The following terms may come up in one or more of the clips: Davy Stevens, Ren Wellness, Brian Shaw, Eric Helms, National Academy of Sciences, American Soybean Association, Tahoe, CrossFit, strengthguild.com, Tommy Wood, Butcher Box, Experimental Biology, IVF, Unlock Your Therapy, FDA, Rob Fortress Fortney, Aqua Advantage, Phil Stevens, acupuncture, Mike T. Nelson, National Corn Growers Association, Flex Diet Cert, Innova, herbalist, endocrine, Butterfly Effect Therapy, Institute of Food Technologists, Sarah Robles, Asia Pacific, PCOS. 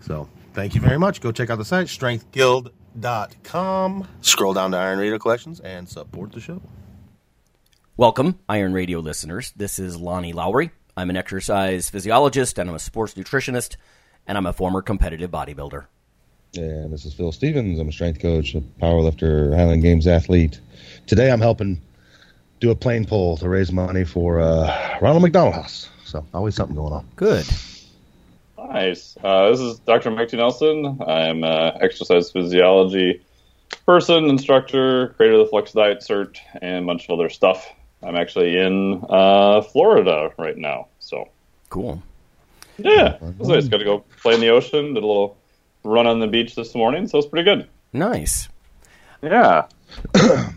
So thank you very much. Go check out the site, strengthguild.com. Scroll down to Iron Radio Collections and support the show. Welcome, Iron Radio listeners. This is Lonnie Lowery. I'm an exercise physiologist, and I'm a sports nutritionist, and I'm a former competitive bodybuilder. And this is Phil Stevens. I'm a strength coach, a powerlifter, Highland Games athlete. Today I'm helping do a plane pull to raise money for Ronald McDonald House. So always something going on. Good. Nice. This is Dr. Mike T. Nelson. I'm an exercise physiology person, instructor, creator of the Flex Diet Cert, and a bunch of other stuff. I'm actually in Florida right now. So cool. Yeah. It was nice. Got to go play in the ocean, did a little run on the beach this morning, so it's pretty good. Nice. Yeah.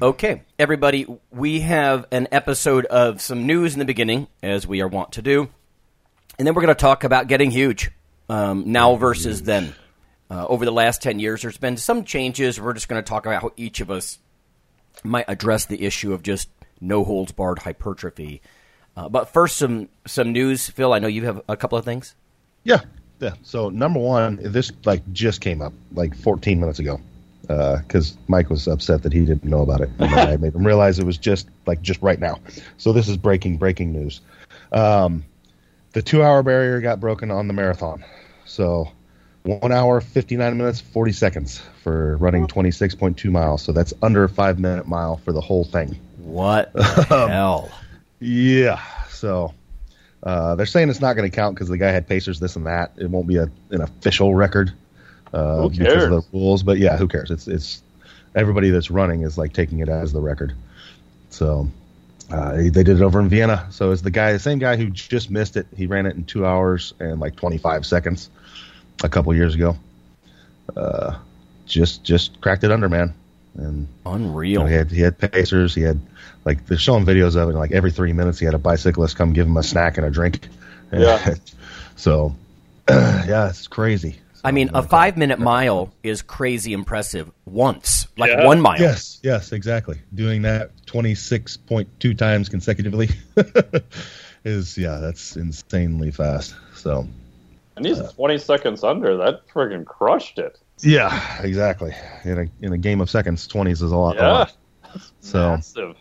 Okay, everybody, we have an episode of some news in the beginning, as we are wont to do, and then we're going to talk about getting huge, now versus then. Over the last 10 years, there's been some changes. We're just going to talk about how each of us might address the issue of just no-holds-barred hypertrophy. But first, some news. Phil, I know you have a couple of things. Yeah. So number one, this just came up 14 minutes ago, because Mike was upset that he didn't know about it. And I made him realize it was just right now. So this is breaking news. The 2-hour barrier got broken on the marathon. So 1 hour, 59 minutes, 40 seconds for running 26.2 miles. So that's under a 5-minute mile for the whole thing. What the hell? Yeah. So. They're saying it's not going to count because the guy had pacers, this and that. It won't be an official record because of the rules. But yeah, who cares? It's everybody that's running is taking it as the record. So they did it over in Vienna. So it's the same guy who just missed it. He ran it in 2 hours and 25 seconds a couple years ago. Just cracked it under, man. And unreal. He had pacers. He had they're showing videos of it. And, every 3 minutes, he had a bicyclist come give him a snack and a drink. Yeah. So, yeah, it's crazy. So, a 5-minute mile is crazy impressive. Once, 1 mile. Yes, exactly. Doing that 26.2 times consecutively is that's insanely fast. So, and he's 20 seconds under. That friggin' crushed it. Yeah, exactly. In a game of seconds, 20s is a lot. Yeah, so massive.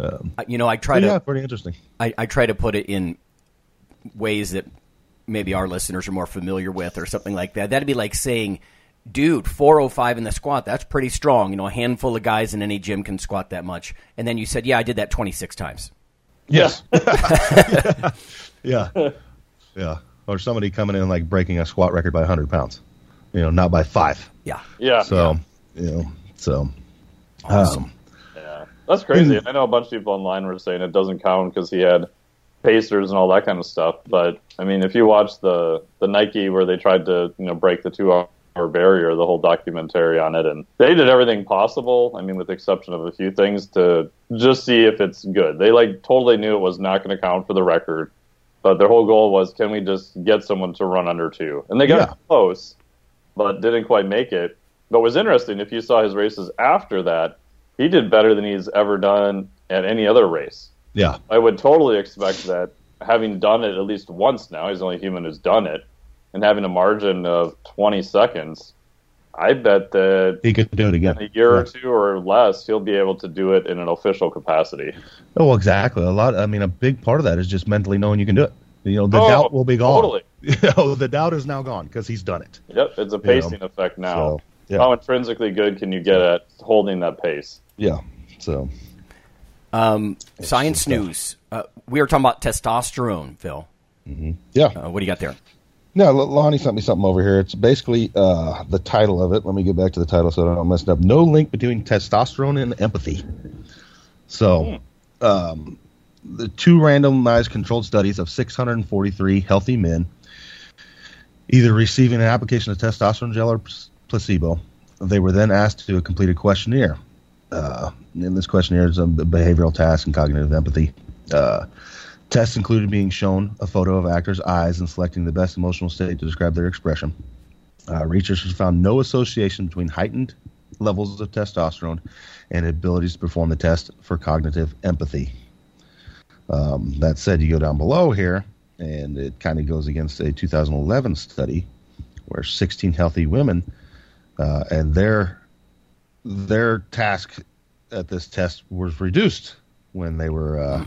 I try to pretty interesting. I try to put it in ways that maybe our listeners are more familiar with, or something like that. That'd be like saying, "Dude, 405 in the squat. That's pretty strong. A handful of guys in any gym can squat that much." And then you said, "Yeah, I did that 26 times." Yes. Yeah. Or somebody coming in breaking a squat record by 100 pounds. Not by 5. Yeah. So, awesome. Yeah, that's crazy. I know a bunch of people online were saying it doesn't count because he had pacers and all that kind of stuff. But if you watch the Nike where they tried to break the 2-hour barrier, the whole documentary on it, and they did everything possible. With the exception of a few things to just see if it's good. They totally knew it was not going to count for the record, but their whole goal was, can we just get someone to run under 2? And they got close, but didn't quite make it. But what's interesting, if you saw his races after that, he did better than he's ever done at any other race. Yeah. I would totally expect that, having done it at least once now, he's the only human who's done it, and having a margin of 20 seconds, I bet that he could do it again. In a year or two or less, he'll be able to do it in an official capacity. Oh, exactly. A big part of that is just mentally knowing you can do it. You know, the doubt will be gone. Totally. You know, the doubt is now gone because he's done it. Yep, it's a pacing effect now. So, yeah. How intrinsically good can you get at holding that pace? Yeah. So, science news. We were talking about testosterone, Phil. Mm-hmm. Yeah. What do you got there? No, Lonnie sent me something over here. It's basically the title of it. Let me get back to the title so I don't mess it up. No link between testosterone and empathy. So, the two randomized controlled studies of 643 healthy men, either receiving an application of testosterone gel or placebo, they were then asked to complete a questionnaire. And this questionnaire is a behavioral task and cognitive empathy. Tests included being shown a photo of actors' eyes and selecting the best emotional state to describe their expression. Researchers found no association between heightened levels of testosterone and abilities to perform the test for cognitive empathy. That said, you go down below here, and it kind of goes against a 2011 study where 16 healthy women and their task at this test was reduced when they were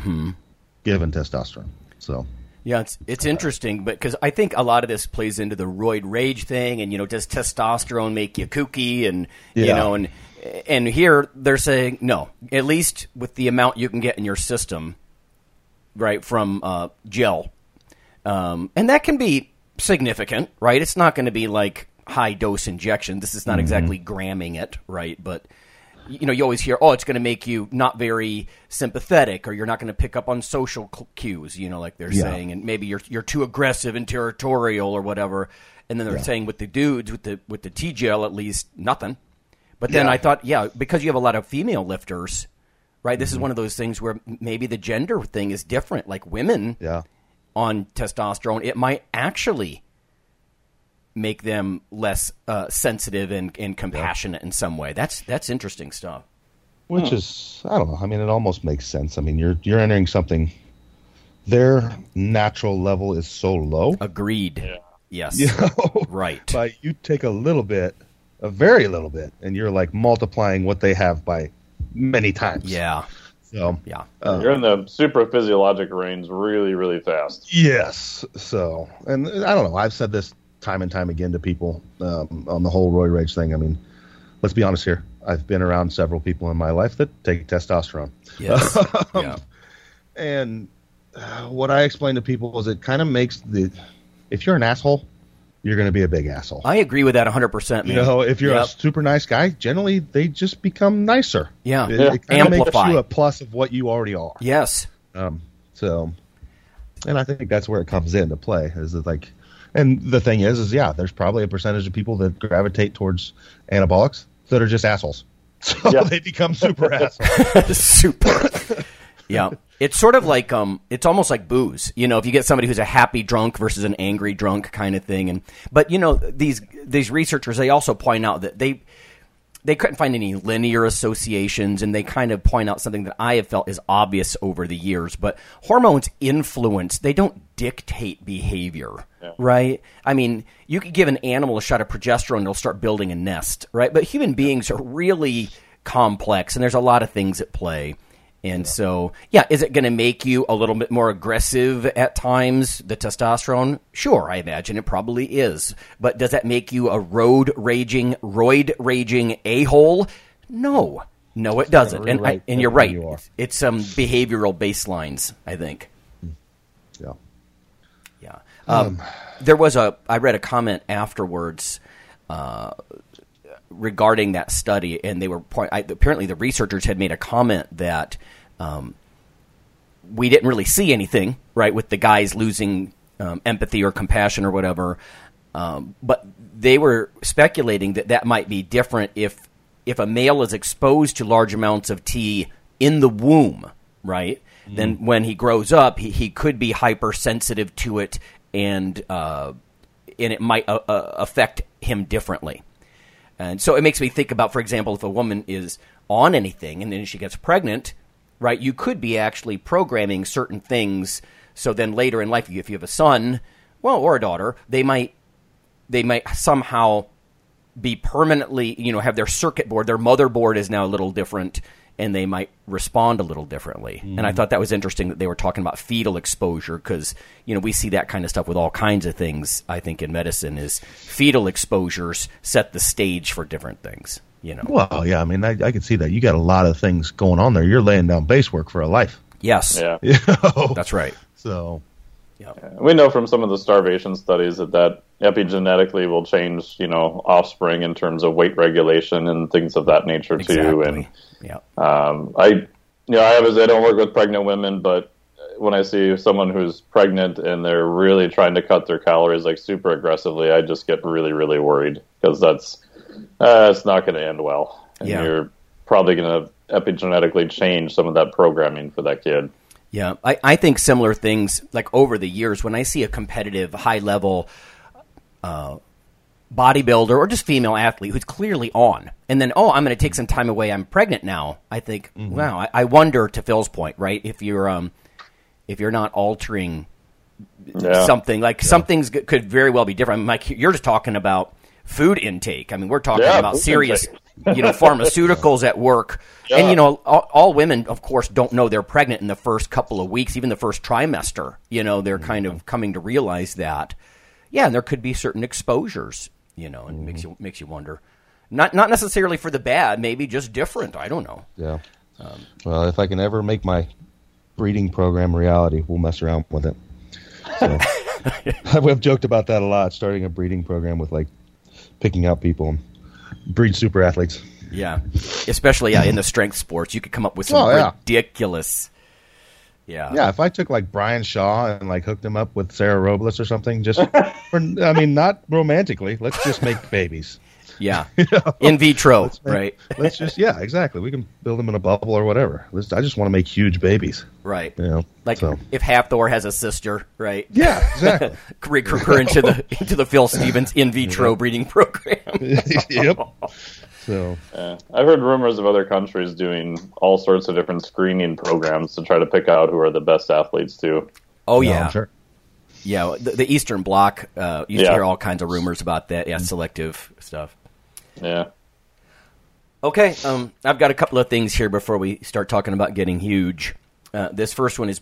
given testosterone. So yeah, it's interesting, but because I think a lot of this plays into the roid rage thing, and you know, does testosterone make you kooky? And you know, and here they're saying no. At least with the amount you can get in your system. Right, from gel. And that can be significant, right? It's not going to be like high-dose injection. This is not exactly gramming it, right? But, you know, you always hear, oh, it's going to make you not very sympathetic or you're not going to pick up on social cues, you know, like they're saying. And maybe you're too aggressive and territorial or whatever. And then they're saying with the dudes, with the T-gel at least, nothing. But then I thought, because you have a lot of female lifters – right, this is one of those things where maybe the gender thing is different. Like women on testosterone, it might actually make them less sensitive and compassionate in some way. That's interesting stuff. Which is, I don't know. I mean, it almost makes sense. I mean, you're entering something. Their natural level is so low. Agreed. Yeah. Yes. You know? Right. But you take a little bit, a very little bit, and you're like multiplying what they have by many times. Yeah. So yeah. You're in the super physiologic range really, really fast. Yes. So, and I don't know. I've said this time and time again to people on the whole roid rage thing. I mean, let's be honest here. I've been around several people in my life that take testosterone. Yes. And what I explain to people is it kind of makes if you're an asshole, you're going to be a big asshole. I agree with that 100%. Man. You know, if you're a super nice guy, generally they just become nicer. Yeah. It kind of makes you a plus of what you already are. Yes. And I think that's where it comes into play. Is that like, and the thing is there's probably a percentage of people that gravitate towards anabolics that are just assholes. So they become super assholes. Super. Yeah. It's sort of like it's almost like booze. You know, if you get somebody who's a happy drunk versus an angry drunk kind of thing, but you know, these researchers, they also point out that they couldn't find any linear associations, and they kind of point out something that I have felt is obvious over the years, but hormones influence, they don't dictate behavior, right? I mean, you could give an animal a shot of progesterone, they'll start building a nest, right? But human beings are really complex, and there's a lot of things at play. And so, is it going to make you a little bit more aggressive at times, the testosterone? Sure, I imagine it probably is. But does that make you a roid-raging a-hole? No. No, it doesn't. And you're right. It's some behavioral baselines, I think. Yeah. Yeah. There was I read a comment afterwards regarding that study, and they were apparently the researchers had made a comment that we didn't really see anything, right, with the guys losing empathy or compassion or whatever, but they were speculating that might be different if a male is exposed to large amounts of T in the womb, right, then when he grows up, he could be hypersensitive to it, and it might affect him differently. And so it makes me think about, for example, if a woman is on anything and then she gets pregnant, right, you could be actually programming certain things. So then later in life, if you have a son, well, or a daughter, they might somehow be permanently, you know, have their circuit board, their motherboard is now a little different. and they might respond a little differently. Mm. And I thought that was interesting that they were talking about fetal exposure, because, you know, we see that kind of stuff with all kinds of things, I think, in medicine, is fetal exposures set the stage for different things, you know. Well, yeah, I mean, I can see that. You got a lot of things going on there. You're laying down base work for a life. Yes. Yeah. You know? That's right. So, yeah. We know from some of the starvation studies that epigenetically will change, you know, offspring in terms of weight regulation and things of that nature too. Exactly. And yeah, I don't work with pregnant women, but when I see someone who's pregnant and they're really trying to cut their calories like super aggressively, I just get really, really worried, because that's it's not going to end well. And yeah, you're probably going to epigenetically change some of that programming for that kid. Yeah, I think similar things, like over the years, when I see a competitive, high-level bodybuilder or just female athlete who's clearly on, and then, I'm going to take some time away, I'm pregnant now, I think, mm-hmm. Wow, I wonder, to Phil's point, right, if you're not altering something, like some things could very well be different. I mean, Mike, you're just talking about food intake. I mean, we're talking about serious you know, pharmaceuticals at work. Yeah. And, you know, all women, of course, don't know they're pregnant in the first couple of weeks, even the first trimester. You know, they're kind of coming to realize that. Yeah, and there could be certain exposures, you know, and makes you wonder. Not necessarily for the bad, maybe just different. I don't know. Yeah. Well, if I can ever make my breeding program reality, we'll mess around with it. So, I've joked about that a lot, starting a breeding program with, like, picking out people and breed super athletes. Yeah, especially in the strength sports, you could come up with some ridiculous. Yeah, yeah. If I took like Brian Shaw and like hooked him up with Sarah Robles or something, just not romantically. Let's just make babies. Yeah, you know? In vitro, right? Let's just exactly. We can build them in a bubble or whatever. I just want to make huge babies, right? You know, like if Hafthor has a sister, right? Yeah, exactly. Recur into the Phil Stevens in vitro breeding program. Yep. So I've heard rumors of other countries doing all sorts of different screening programs to try to pick out who are the best athletes too. Oh yeah, sure. Yeah, the Eastern Bloc. You hear all kinds of rumors about that. Yeah, selective stuff. Yeah. Okay, I've got a couple of things here before we start talking about getting huge. This first one is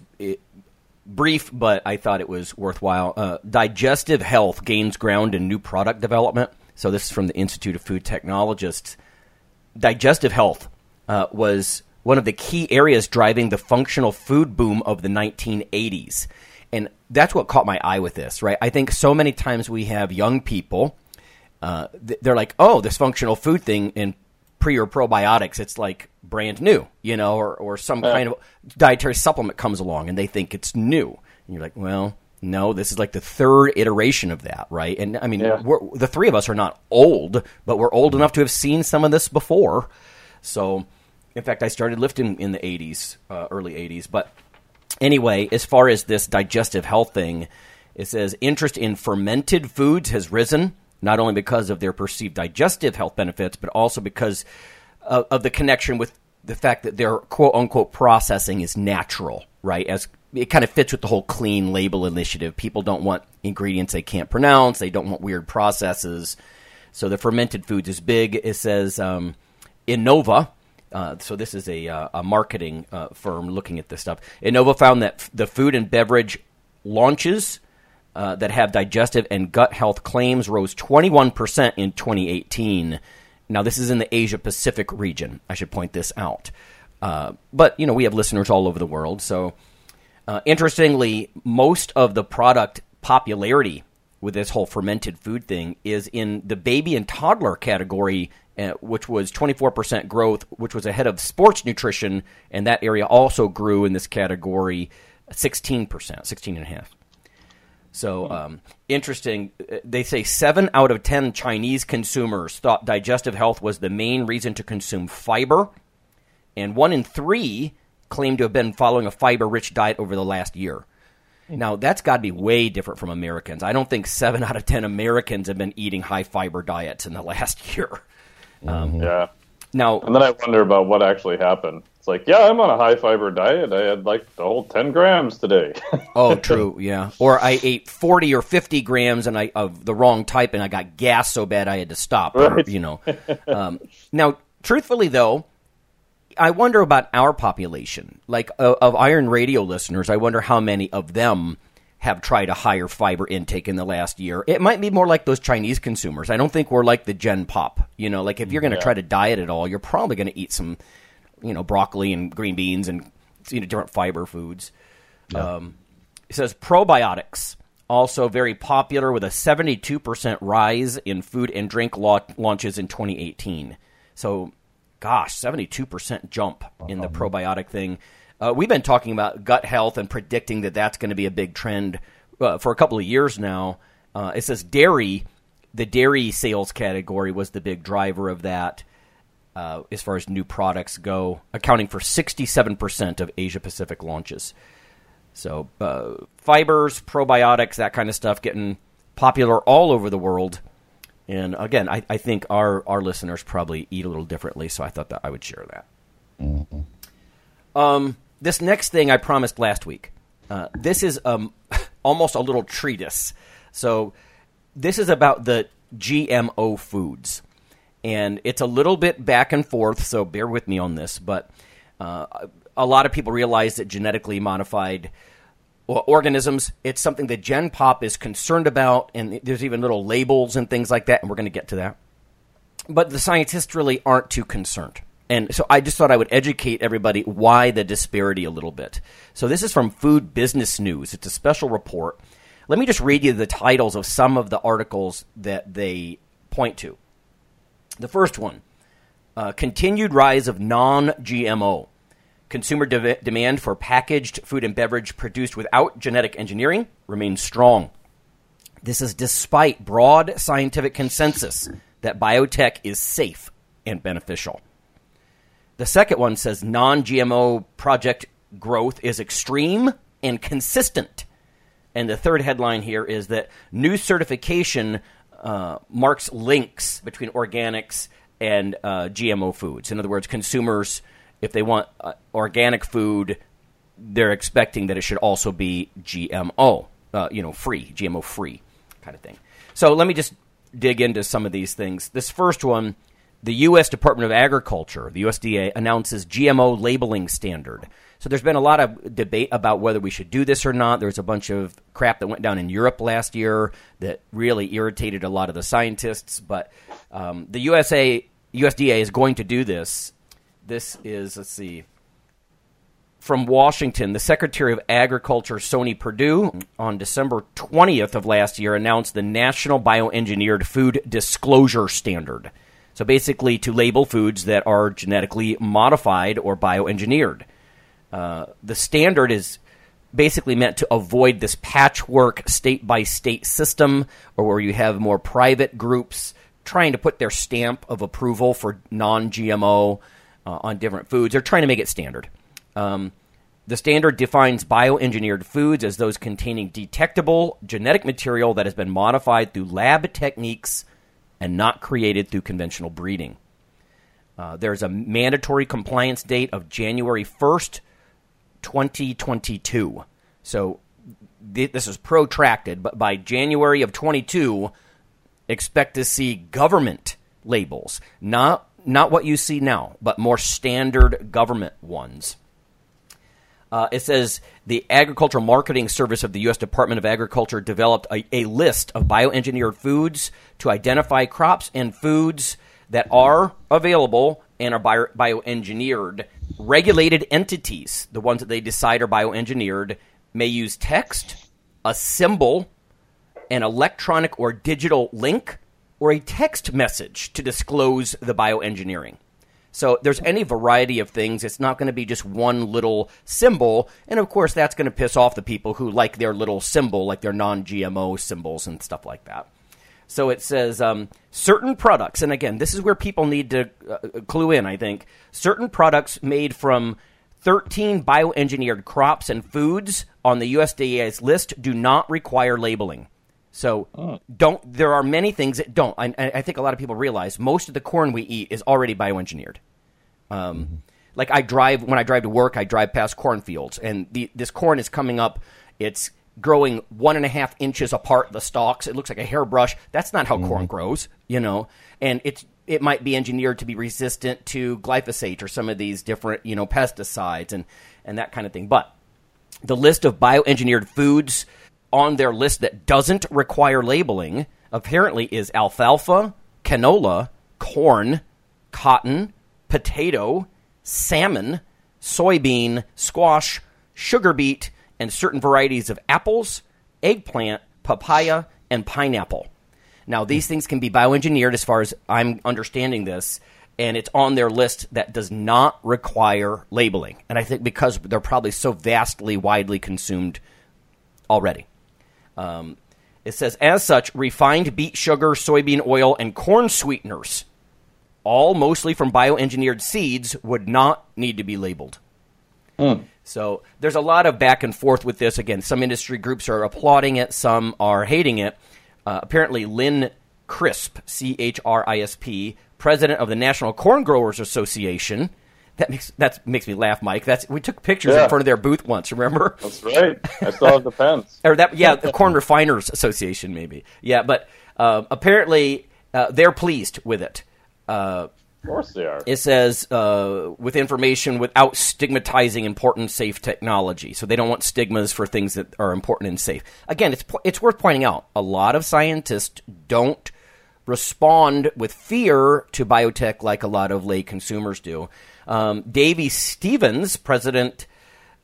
brief, but I thought it was worthwhile. Digestive health gains ground in new product development. So this is from the Institute of Food Technologists. Digestive health was one of the key areas driving the functional food boom of the 1980s. And that's what caught my eye with this, right? I think so many times we have young people – they're like, this functional food thing in pre or probiotics, it's like brand new, you know, or some kind of dietary supplement comes along and they think it's new. And you're like, well, no, this is like the third iteration of that, right? And I mean, the three of us are not old, but we're old enough to have seen some of this before. So, in fact, I started lifting in the 80s, early 80s. But anyway, as far as this digestive health thing, it says interest in fermented foods has risen, not only because of their perceived digestive health benefits, but also because of the connection with the fact that their quote-unquote processing is natural, right? As it kind of fits with the whole clean label initiative. People don't want ingredients they can't pronounce. They don't want weird processes. So the fermented foods is big. It says Innova. So this is a marketing firm looking at this stuff. Innova found that the food and beverage launches that have digestive and gut health claims rose 21% in 2018. Now, this is in the Asia Pacific region. I should point this out. But, you know, we have listeners all over the world. So, interestingly, most of the product popularity with this whole fermented food thing is in the baby and toddler category, which was 24% growth, which was ahead of sports nutrition. And that area also grew in this category 16%, 16.5%. So interesting, they say 7 out of 10 Chinese consumers thought digestive health was the main reason to consume fiber, and 1 in 3 claimed to have been following a fiber-rich diet over the last year. Now, that's got to be way different from Americans. I don't think 7 out of 10 Americans have been eating high-fiber diets in the last year. Now, and then I wonder about what actually happened. It's like, I'm on a high-fiber diet. I had like the whole 10 grams today. Oh, true, yeah. Or I ate 40 or 50 grams and of the wrong type, and I got gas so bad I had to stop. Right. Or, you know. Now, truthfully, though, I wonder about our population, like of Iron Radio listeners. I wonder how many of them have tried a higher fiber intake in the last year. It might be more like those Chinese consumers. I don't think we're like the Gen Pop. You know, like if you're going to try to diet at all, you're probably going to eat some, you know, broccoli and green beans and, you know, different fiber foods. Yeah. It says probiotics, also very popular with a 72% rise in food and drink launches in 2018. So, gosh, 72% jump in the probiotic thing. We've been talking about gut health and predicting that that's going to be a big trend for a couple of years now. It says dairy, the dairy sales category was the big driver of that as far as new products go, accounting for 67% of Asia Pacific launches. So fibers, probiotics, that kind of stuff getting popular all over the world. And again, I think our listeners probably eat a little differently, so I thought that I would share that. This next thing I promised last week. This is almost a little treatise. So this is about the GMO foods. And it's a little bit back and forth, so bear with me on this. But a lot of people realize that genetically modified organisms, it's something that Gen Pop is concerned about, and there's even little labels and things like that, and we're going to get to that. But the scientists really aren't too concerned. And so I just thought I would educate everybody why the disparity a little bit. So this is from Food Business News. It's a special report. Let me just read you the titles of some of the articles that they point to. The first one, continued rise of non-GMO. Consumer demand for packaged food and beverage produced without genetic engineering remains strong. This is despite broad scientific consensus that biotech is safe and beneficial. The second one says non-GMO project growth is extreme and consistent. And the third headline here is that new certification marks links between organics and GMO foods. In other words, consumers, if they want organic food, they're expecting that it should also be GMO, free, GMO free kind of thing. So let me just dig into some of these things. This first one, the U.S. Department of Agriculture, the USDA, announces GMO labeling standard. So there's been a lot of debate about whether we should do this or not. There's a bunch of crap that went down in Europe last year that really irritated a lot of the scientists. But the USDA is going to do this. This is, from Washington, the Secretary of Agriculture, Sonny Perdue, on December 20th of last year announced the National Bioengineered Food Disclosure Standard. So basically to label foods that are genetically modified or bioengineered. The standard is basically meant to avoid this patchwork state-by-state system or where you have more private groups trying to put their stamp of approval for non-GMO on different foods. They're trying to make it standard. The standard defines bioengineered foods as those containing detectable genetic material that has been modified through lab techniques and not created through conventional breeding. There's a mandatory compliance date of January 1st, 2022. So this is protracted, but by January of 22, expect to see government labels. Not what you see now, but more standard government ones. It says the Agricultural Marketing Service of the U.S. Department of Agriculture developed a list of bioengineered foods to identify crops and foods that are available and are bioengineered. Regulated entities, the ones that they decide are bioengineered, may use text, a symbol, an electronic or digital link, or a text message to disclose the bioengineering. So there's any variety of things. It's not going to be just one little symbol. And, of course, that's going to piss off the people who like their little symbol, like their non-GMO symbols and stuff like that. So it says certain products, and again, this is where people need to clue in, I think. Certain products made from 13 bioengineered crops and foods on the USDA's list do not require labeling. So there are many things that don't. I think a lot of people realize most of the corn we eat is already bioengineered. Like when I drive to work, I drive past cornfields, and this corn is coming up. It's growing 1.5 inches apart, the stalks. It looks like a hairbrush. That's not how corn grows, you know. And it's it might be engineered to be resistant to glyphosate or some of these different, you know, pesticides and that kind of thing. But the list of bioengineered foods on their list that doesn't require labeling apparently is alfalfa, canola, corn, cotton, potato, salmon, soybean, squash, sugar beet, and certain varieties of apples, eggplant, papaya, and pineapple. Now, these things can be bioengineered as far as I'm understanding this, and it's on their list that does not require labeling. And I think because they're probably so vastly widely consumed already. It says, as such, refined beet sugar, soybean oil, and corn sweeteners, all mostly from bioengineered seeds, would not need to be labeled. Mm. So there's a lot of back and forth with this. Again, some industry groups are applauding it. Some are hating it. Apparently, Lynn Crisp, C-H-R-I-S-P, president of the National Corn Growers Association. That makes me laugh, Mike. We took pictures in front of their booth once, remember? That's right. I still have the pens. The Corn Refiners Association, maybe. Yeah, but apparently they're pleased with it. Of course they are. It says, with information without stigmatizing important safe technology. So they don't want stigmas for things that are important and safe. Again, it's worth pointing out, a lot of scientists don't respond with fear to biotech like a lot of lay consumers do. Davy Stevens, president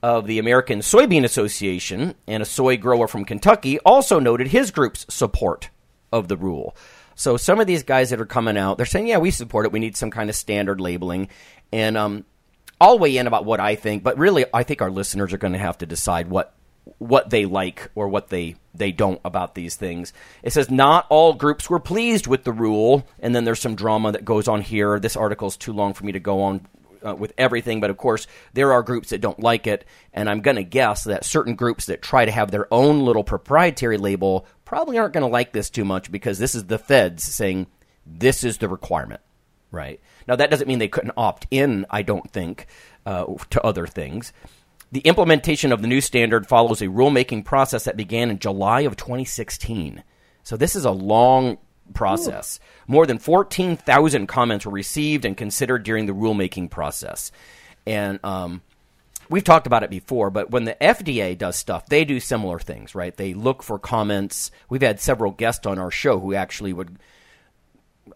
of the American Soybean Association and a soy grower from Kentucky, also noted his group's support of the rule. So some of these guys that are coming out, they're saying, yeah, we support it. We need some kind of standard labeling. And I'll weigh in about what I think. But really, I think our listeners are going to have to decide what they like or what they don't about these things. It says not all groups were pleased with the rule. And then there's some drama that goes on here. This article is too long for me to go on with everything. But, of course, there are groups that don't like it. And I'm going to guess that certain groups that try to have their own little proprietary label probably aren't going to like this too much, because this is the feds saying this is the requirement, right? Now, that doesn't mean they couldn't opt in, I don't think, to other things. The implementation of the new standard follows a rulemaking process that began in July of 2016. So this is a long process. Ooh. More than 14,000 comments were received and considered during the rulemaking process. And we've talked about it before, but when the FDA does stuff, they do similar things, right? They look for comments. We've had several guests on our show who actually would,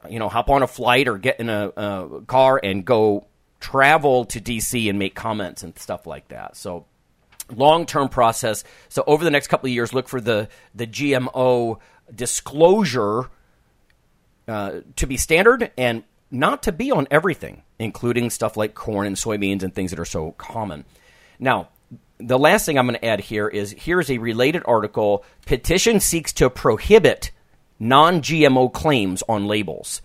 you know, hop on a flight or get in a car and go travel to D.C. and make comments and stuff like that. So long-term process. So over the next couple of years, look for the GMO disclosure to be standard and not to be on everything, including stuff like corn and soybeans and things that are so common. Now, the last thing I'm going to add here is, here's a related article. Petition seeks to prohibit non-GMO claims on labels.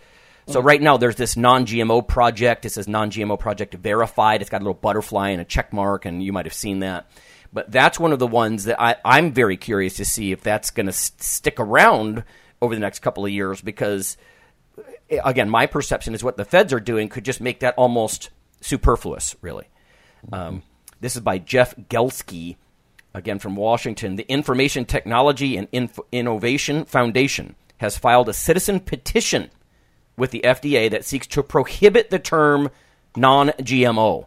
So right now there's this non-GMO project. It says non-GMO project verified. It's got a little butterfly and a check mark, and you might have seen that. But that's one of the ones that I'm very curious to see if that's going to stick around over the next couple of years, because – again, my perception is what the feds are doing could just make that almost superfluous, really. This is by Jeff Gelsky, again from Washington. The Information Technology and Innovation Foundation has filed a citizen petition with the FDA that seeks to prohibit the term non-GMO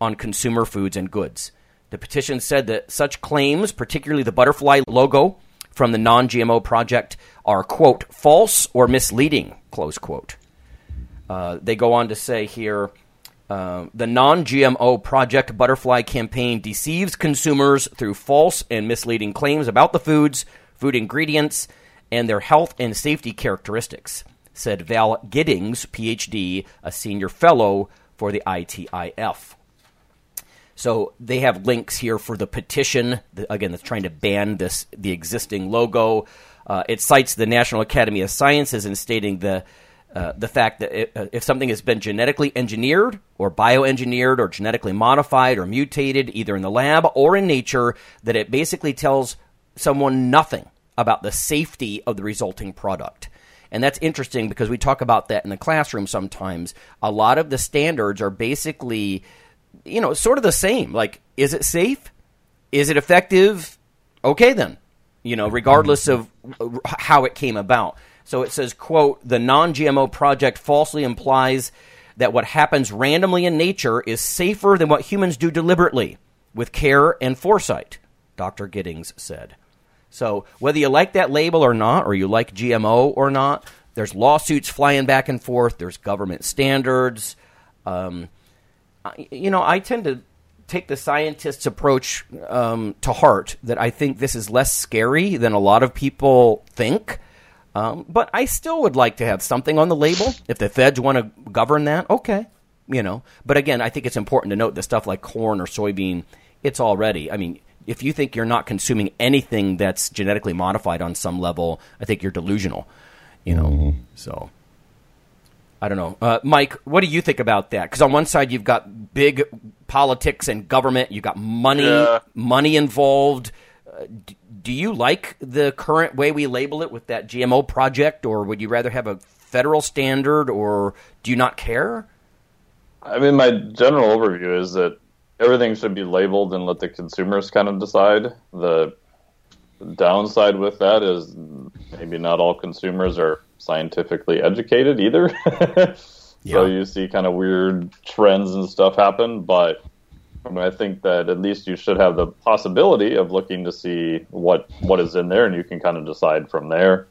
on consumer foods and goods. The petition said that such claims, particularly the butterfly logo from the non-GMO project, are, quote, false or misleading, close quote. They go on to say here, the non-GMO Project Butterfly campaign deceives consumers through false and misleading claims about the foods, food ingredients, and their health and safety characteristics, said Val Giddings, Ph.D., a senior fellow for the ITIF. So they have links here for the petition, again, that's trying to ban the existing logo. It cites the National Academy of Sciences in stating the fact that if something has been genetically engineered or bioengineered or genetically modified or mutated, either in the lab or in nature, that it basically tells someone nothing about the safety of the resulting product. And that's interesting, because we talk about that in the classroom sometimes. A lot of the standards are basically, you know, sort of the same. Like, is it safe? Is it effective? Okay, then. You know, regardless of how it came about. So it says, quote, the non-GMO project falsely implies that what happens randomly in nature is safer than what humans do deliberately, with care and foresight, Dr. Giddings said. So whether you like that label or not, or you like GMO or not, there's lawsuits flying back and forth. There's government standards. You know, I tend to take the scientist's approach to heart, that I think this is less scary than a lot of people think. But I still would like to have something on the label. If the feds want to govern that, okay. You know, but again, I think it's important to note that stuff like corn or soybean, it's already, I mean, if you think you're not consuming anything that's genetically modified on some level, I think you're delusional, you know, so I don't know. Mike, what do you think about that? Because on one side, you've got big politics and government. You've got money involved. Do you like the current way we label it with that GMO project, or would you rather have a federal standard, or do you not care? I mean, my general overview is that everything should be labeled and let the consumers kind of decide. The downside with that is maybe not all consumers are scientifically educated either. So you see kind of weird trends and stuff happen. But I mean, I think that at least you should have the possibility of looking to see what is in there, and you can kind of decide from there.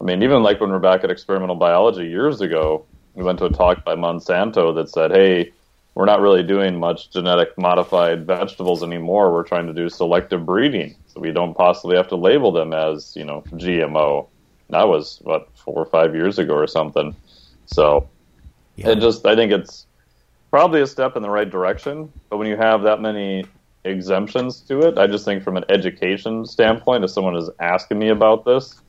I mean, even like when we're back at Experimental Biology years ago, we went to a talk by Monsanto that said, hey, we're not really doing much genetic modified vegetables anymore. We're trying to do selective breeding, so we don't possibly have to label them as, you know, GMO. That was, what, 4 or 5 years ago or something. So it just, I think it's probably a step in the right direction. But when you have that many exemptions to it, I just think from an education standpoint, if someone is asking me about this,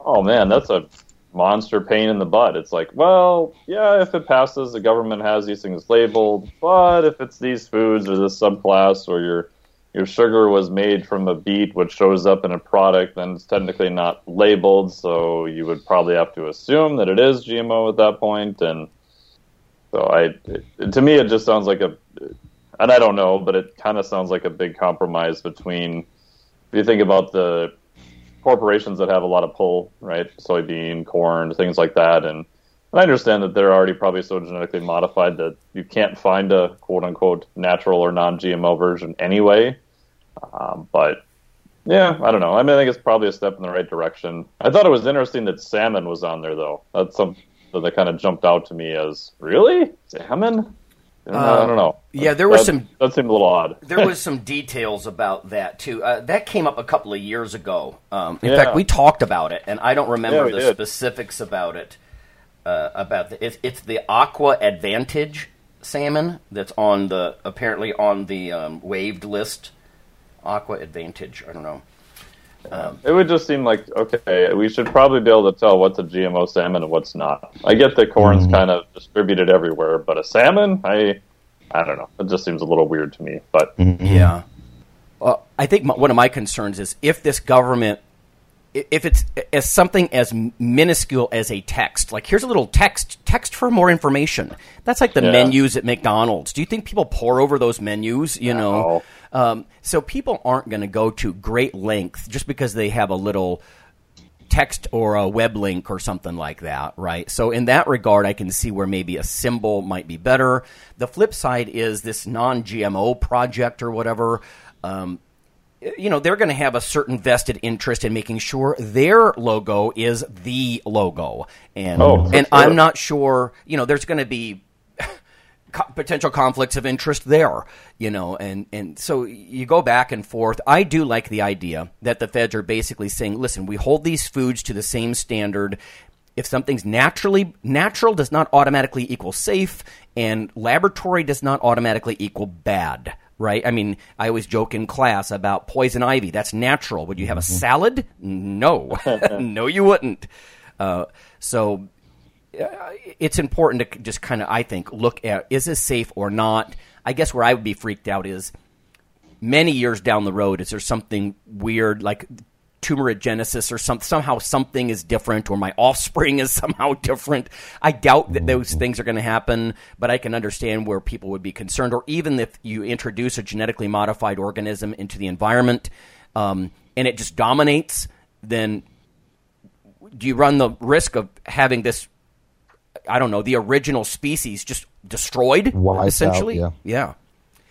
oh, man, that's a monster pain in the butt. It's like, well, yeah, if it passes, the government has these things labeled, but if it's these foods or this subclass, or your sugar was made from a beet which shows up in a product, then it's technically not labeled, so you would probably have to assume that it is GMO at that point. And so to me, it just sounds like and I don't know, but it kind of sounds like a big compromise between, if you think about the corporations that have a lot of pull, right? Soybean, corn, things like that. And I understand that they're already probably so genetically modified that you can't find a quote-unquote natural or non-GMO version anyway. But, yeah, I don't know. I mean, I think it's probably a step in the right direction. I thought it was interesting that salmon was on there, though. That's something that kind of jumped out to me as, really? Salmon? I don't know. Yeah, there was some. That seemed a little odd. There was some details about that too. That came up a couple of years ago. In fact, we talked about it, and I don't remember the specifics about it. It's the Aqua Advantage salmon that's on the waived list. Aqua Advantage. I don't know. It would just seem like, okay, we should probably be able to tell what's a GMO salmon and what's not. I get that corn's kind of distributed everywhere, but a salmon, I don't know. It just seems a little weird to me. But yeah, I think one of my concerns is if this government, if it's as something as minuscule as a text, like here's a little text for more information. That's like the menus at McDonald's. Do you think people pore over those menus? You know. So people aren't going to go to great length just because they have a little text or a web link or something like that, right? So in that regard, I can see where maybe a symbol might be better. The flip side is this non-GMO project or whatever. You know, they're going to have a certain vested interest in making sure their logo is the logo. And I'm not sure, you know, there's going to be potential conflicts of interest there, you know, and so you go back and forth. I do like the idea that the feds are basically saying, listen, we hold these foods to the same standard. If something's natural does not automatically equal safe, and laboratory does not automatically equal bad, right? I mean, I always joke in class about poison ivy. That's natural. Would you have a salad? No. No, you wouldn't. So it's important to just kind of, I think, look at, is this safe or not? I guess where I would be freaked out is many years down the road, is there something weird like tumorigenesis or somehow something is different, or my offspring is somehow different. I doubt that those things are going to happen, but I can understand where people would be concerned. Or even if you introduce a genetically modified organism into the environment and it just dominates, then do you run the risk of having this, I don't know, the original species just destroyed, essentially? Out, yeah.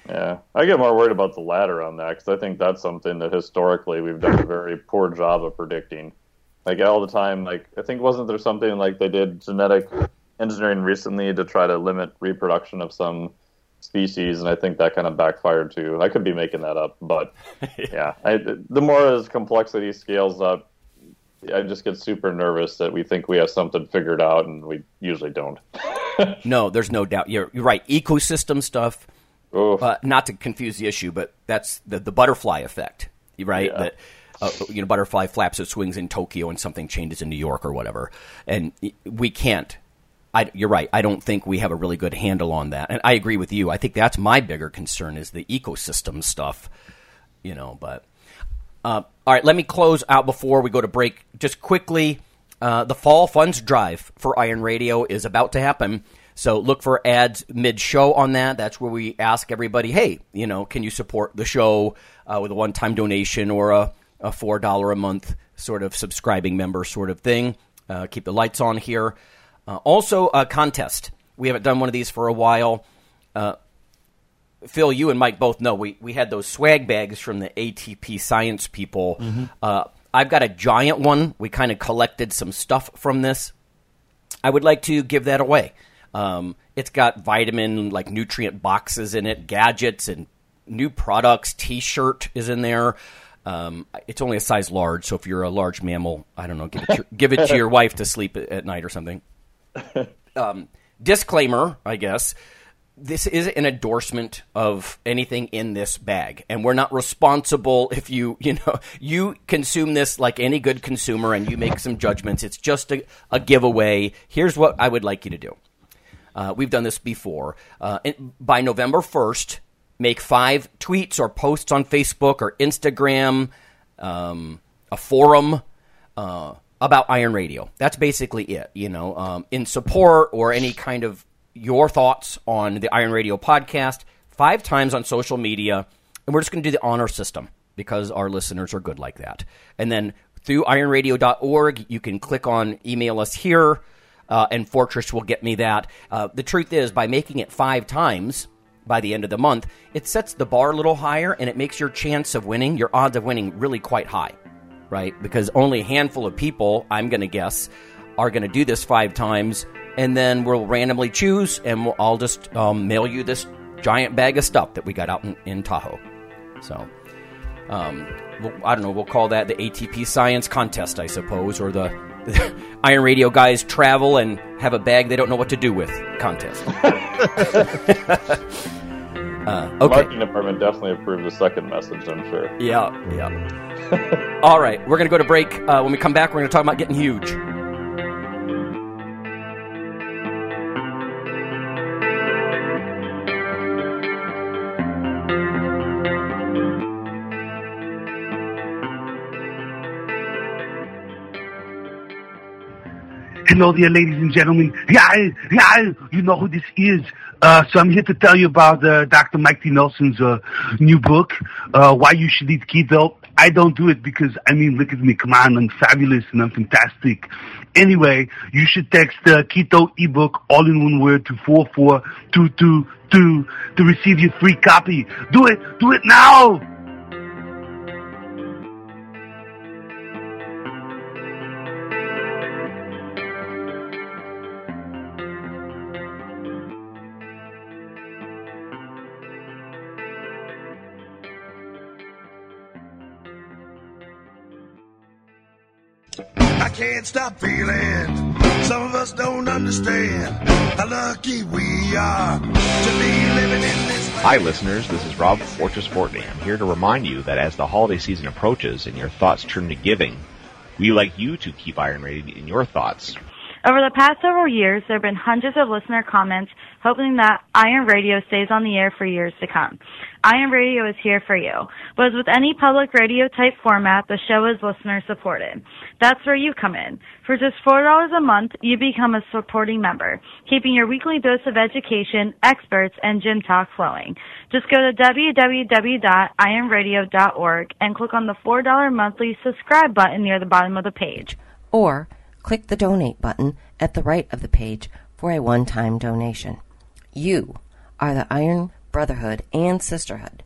Yeah, I get more worried about the latter on that, because I think that's something that historically we've done a very poor job of predicting. Like, all the time, like, I think wasn't there something like they did genetic engineering recently to try to limit reproduction of some species, and I think that kind of backfired too. I could be making that up, but yeah. The more as complexity scales up, I just get super nervous that we think we have something figured out, and we usually don't. No, there's no doubt. You're right. Ecosystem stuff. Not to confuse the issue, but that's the butterfly effect, right? Yeah. That butterfly flaps its wings in Tokyo and something changes in New York or whatever. And we can't. You're right. I don't think we have a really good handle on that. And I agree with you. I think that's my bigger concern is the ecosystem stuff, but all right, let me close out before we go to break. Just quickly, the fall funds drive for Iron Radio is about to happen. So look for ads mid-show on that. That's where we ask everybody, hey, can you support the show with a one-time donation or a $4 a month sort of subscribing member sort of thing? Keep the lights on here. Also, a contest. We haven't done one of these for a while. Phil, you and Mike both know we had those swag bags from the ATP science people. Mm-hmm. I've got a giant one. We kind of collected some stuff from this. I would like to give that away. It's got vitamin, nutrient boxes in it, gadgets and new products. T-shirt is in there. It's only a size large, so if you're a large mammal, I don't know, give it to your wife to sleep at night or something. Disclaimer, I guess. This is an endorsement of anything in this bag, and we're not responsible if you consume this like any good consumer and you make some judgments. It's just a giveaway. Here's what I would like you to do. We've done this before. By November 1st, make 5 tweets or posts on Facebook or Instagram, a forum about Iron Radio. That's basically it, in support or any kind of your thoughts on the Iron Radio podcast 5 times on social media. And we're just going to do the honor system because our listeners are good like that. And then through ironradio.org, you can click on email us here. And Fortress will get me that. The truth is, by making it 5 times by the end of the month, it sets the bar a little higher, and it makes your odds of winning really quite high, right? Because only a handful of people, I'm going to guess, are going to do this 5 times, and then we'll randomly choose, and I'll just mail you this giant bag of stuff that we got out in Tahoe. So, I don't know, we'll call that the ATP Science Contest, I suppose, or the Iron Radio guys travel and have a bag they don't know what to do with contest. Okay. The marketing department definitely approved the second message, I'm sure. Yeah. All right, we're going to go to break. When we come back, we're going to talk about getting huge. Hello there, ladies and gentlemen. Yeah, you know who this is. So I'm here to tell you about Dr. Mike T. Nelson's new book, Why You Should Eat Keto. I don't do it because, look at me, come on, I'm fabulous and I'm fantastic. Anyway, you should text Keto ebook, all in one word, to 44222 to receive your free copy. Do it now! Can't stop feeling. Some of us don't understand how lucky we are to be living in this land. Hi, listeners. This is Rob Fortress Fortney. I'm here to remind you that as the holiday season approaches and your thoughts turn to giving, we like you to keep Iron Radio in your thoughts. Over the past several years, there have been hundreds of listener comments hoping that Iron Radio stays on the air for years to come. Iron Radio is here for you. But as with any public radio-type format, the show is listener-supported. That's where you come in. For just $4 a month, you become a supporting member, keeping your weekly dose of education, experts, and gym talk flowing. Just go to www.ironradio.org and click on the $4 monthly subscribe button near the bottom of the page. Or click the donate button at the right of the page for a one-time donation. You are the Iron Brotherhood and Sisterhood.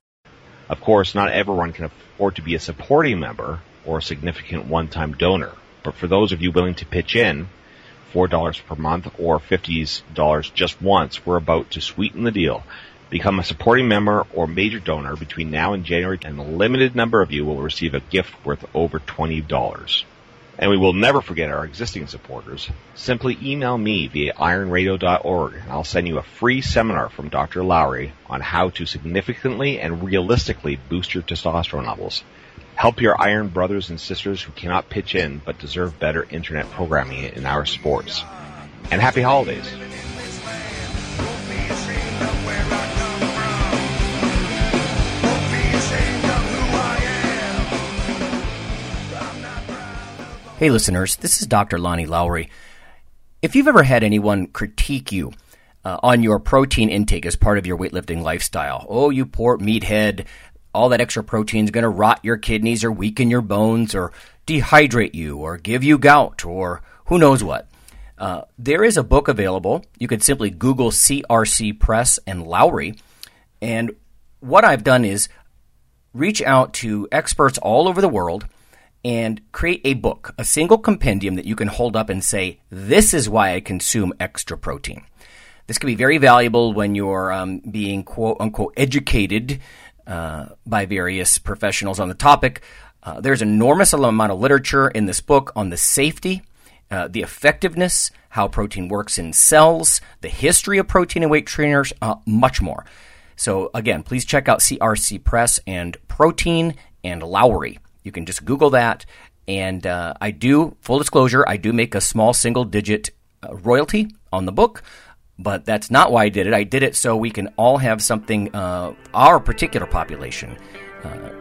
Of course, not everyone can afford to be a supporting member or a significant one-time donor, but for those of you willing to pitch in, $4 per month or $50 just once, we're about to sweeten the deal. Become a supporting member or major donor between now and January, and a limited number of you will receive a gift worth over $20. And we will never forget our existing supporters. Simply email me via ironradio.org, and I'll send you a free seminar from Dr. Lowery on how to significantly and realistically boost your testosterone levels. Help your iron brothers and sisters who cannot pitch in but deserve better internet programming in our sports. And happy holidays. Hey listeners, this is Dr. Lonnie Lowery. If you've ever had anyone critique you on your protein intake as part of your weightlifting lifestyle, oh, you poor meathead, all that extra protein is going to rot your kidneys or weaken your bones or dehydrate you or give you gout or who knows what. There is a book available. You can simply Google CRC Press and Lowry. And what I've done is reach out to experts all over the world and create a book, a single compendium that you can hold up and say, this is why I consume extra protein. This can be very valuable when you're being quote-unquote educated by various professionals on the topic. There's an enormous amount of literature in this book on the safety, the effectiveness, how protein works in cells, the history of protein and weight trainers, much more. So again, please check out CRC Press and Protein and Lowry. You can just Google that. And full disclosure, I do make a small single-digit royalty on the book. But that's not why I did it. I did it so we can all have something, our particular population,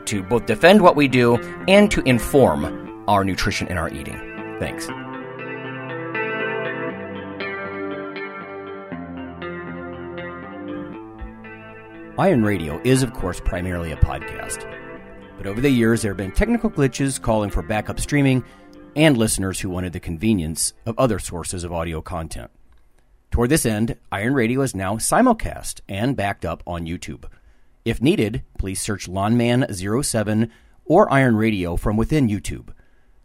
to both defend what we do and to inform our nutrition and our eating. Thanks. Iron Radio is, of course, primarily a podcast. But over the years, there have been technical glitches calling for backup streaming and listeners who wanted the convenience of other sources of audio content. Toward this end, Iron Radio is now simulcast and backed up on YouTube. If needed, please search Lawnman07 or Iron Radio from within YouTube.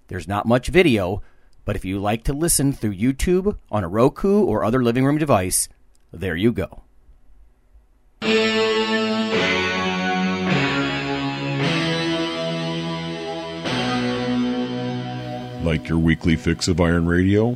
There's not much video, but if you like to listen through YouTube on a Roku or other living room device, there you go. Like your weekly fix of Iron Radio?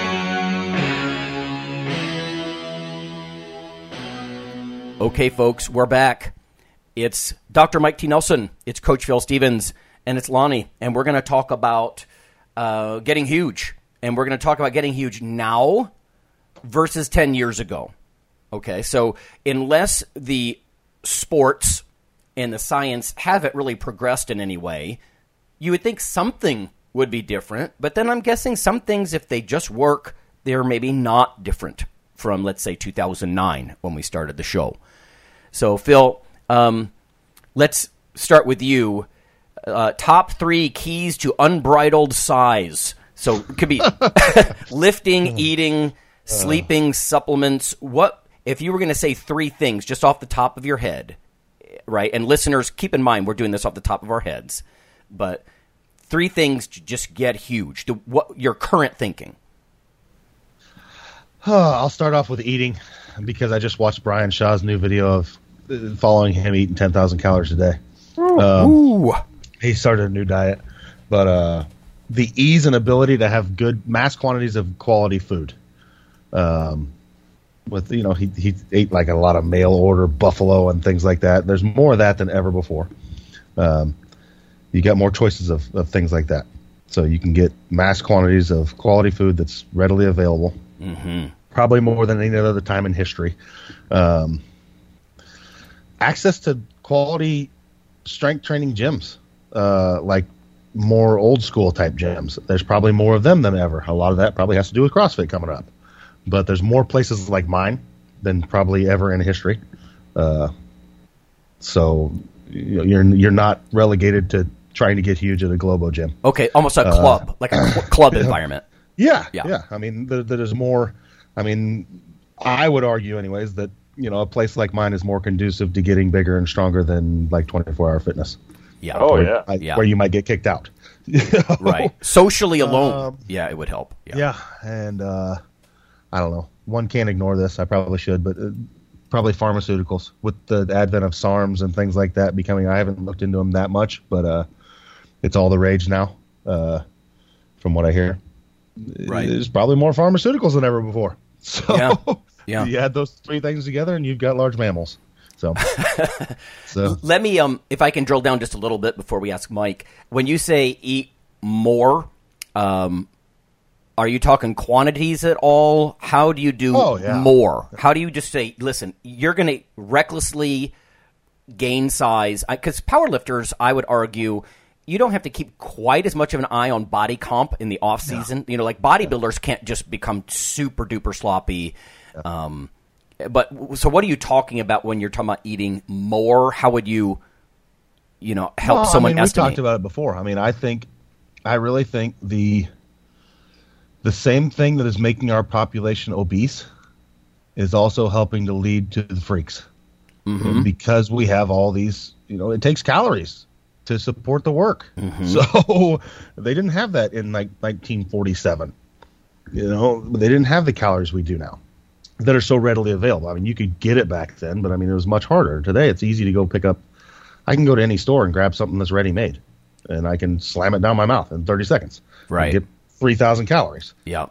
Okay, folks, we're back. It's Dr. Mike T. Nelson, it's Coach Phil Stevens, and it's Lonnie. And we're going to talk about getting huge. And we're going to talk about getting huge now versus 10 years ago. Okay, so unless the sports and the science haven't really progressed in any way, you would think something would be different. But then I'm guessing some things, if they just work, they're maybe not different from, let's say, 2009 when we started the show. So, Phil, let's start with you. Top three keys to unbridled size. So it could be lifting, eating, sleeping, supplements. What if you were going to say three things just off the top of your head, right? And listeners, keep in mind, we're doing this off the top of our heads. But three things to just get huge. To what your current thinking. I'll start off with eating because I just watched Brian Shaw's new video of following him eating 10,000 calories a day. He started a new diet. But the ease and ability to have good mass quantities of quality food. With he ate like a lot of mail order buffalo and things like that. There's more of that than ever before. You got more choices of things like that. So you can get mass quantities of quality food that's readily available. Mm-hmm. Probably more than any other time in history. access to quality strength training gyms, like more old school type gyms. There's probably more of them than ever. A lot of that probably has to do with CrossFit coming up. But there's more places like mine than probably ever in history. So you're not relegated to trying to get huge at a Globo gym. Okay, almost a club, like a club environment. Yeah. I mean, there's more. I mean, I would argue anyways that, you know, a place like mine is more conducive to getting bigger and stronger than like 24-hour fitness. Yeah. Oh, where, yeah. Where you might get kicked out. Right. Socially alone. Yeah, it would help. Yeah. And I don't know. One can't ignore this. I probably should, but probably pharmaceuticals with the advent of SARMs and things like that becoming. I haven't looked into them that much, but it's all the rage now, from what I hear. Right. There's probably more pharmaceuticals than ever before. So yeah. You add those three things together and you've got large mammals. So let me, if I can drill down just a little bit before we ask Mike, when you say eat more, are you talking quantities at all? How do you do more? How do you just say, listen, you're going to recklessly gain size? Because powerlifters, I would argue, you don't have to keep quite as much of an eye on body comp in the off season. You know, like bodybuilders can't just become super duper sloppy. But so what are you talking about when you're talking about eating more? How would you, you know, help someone estimate? We've talked about it before. I mean, I really think the same thing that is making our population obese is also helping to lead to the freaks. Mm-hmm. Because we have all these, you know, it takes calories to support the work. Mm-hmm. So they didn't have that in like 1947. You know, they didn't have the calories we do now that are so readily available. I mean, you could get it back then, but I mean, it was much harder. Today, it's easy to go pick up. I can go to any store and grab something that's ready-made, and I can slam it down my mouth in 30 seconds. Right. And get 3,000 calories. Yeah.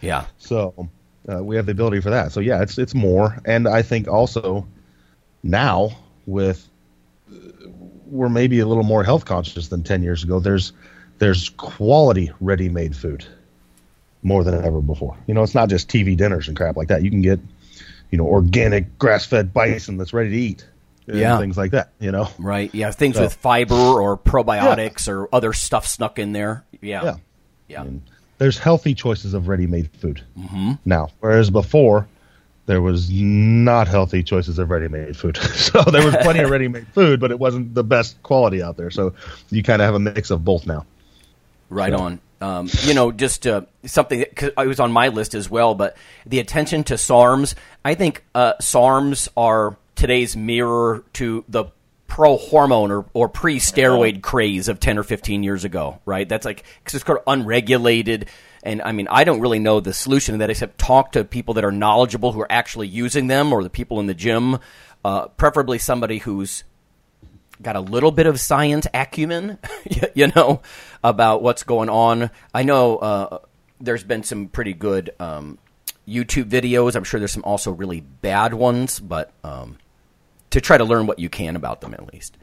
Yeah. So we have the ability for that. So, yeah, it's more. And I think also now with we're maybe a little more health conscious than 10 years ago. There's quality ready-made food more than ever before. You know, it's not just TV dinners and crap like that. You can get, you know, organic grass-fed bison that's ready to eat. And things like that, you know. Right. Yeah, things with fiber or probiotics or other stuff snuck in there. Yeah. I mean, there's healthy choices of ready-made food now, whereas before there was not healthy choices of ready-made food. So there was plenty of ready-made food, but it wasn't the best quality out there. So you kind of have a mix of both now. Right. You know, just something that 'cause it was on my list as well, but the attention to SARMs. I think SARMs are today's mirror to the pro-hormone or pre-steroid craze of 10 or 15 years ago, right? That's like – because it's kind of unregulated. And, I mean, I don't really know the solution to that except talk to people that are knowledgeable who are actually using them or the people in the gym, preferably somebody who's got a little bit of science acumen, you know, about what's going on. I know there's been some pretty good YouTube videos. I'm sure there's some also really bad ones, but to try to learn what you can about them at least.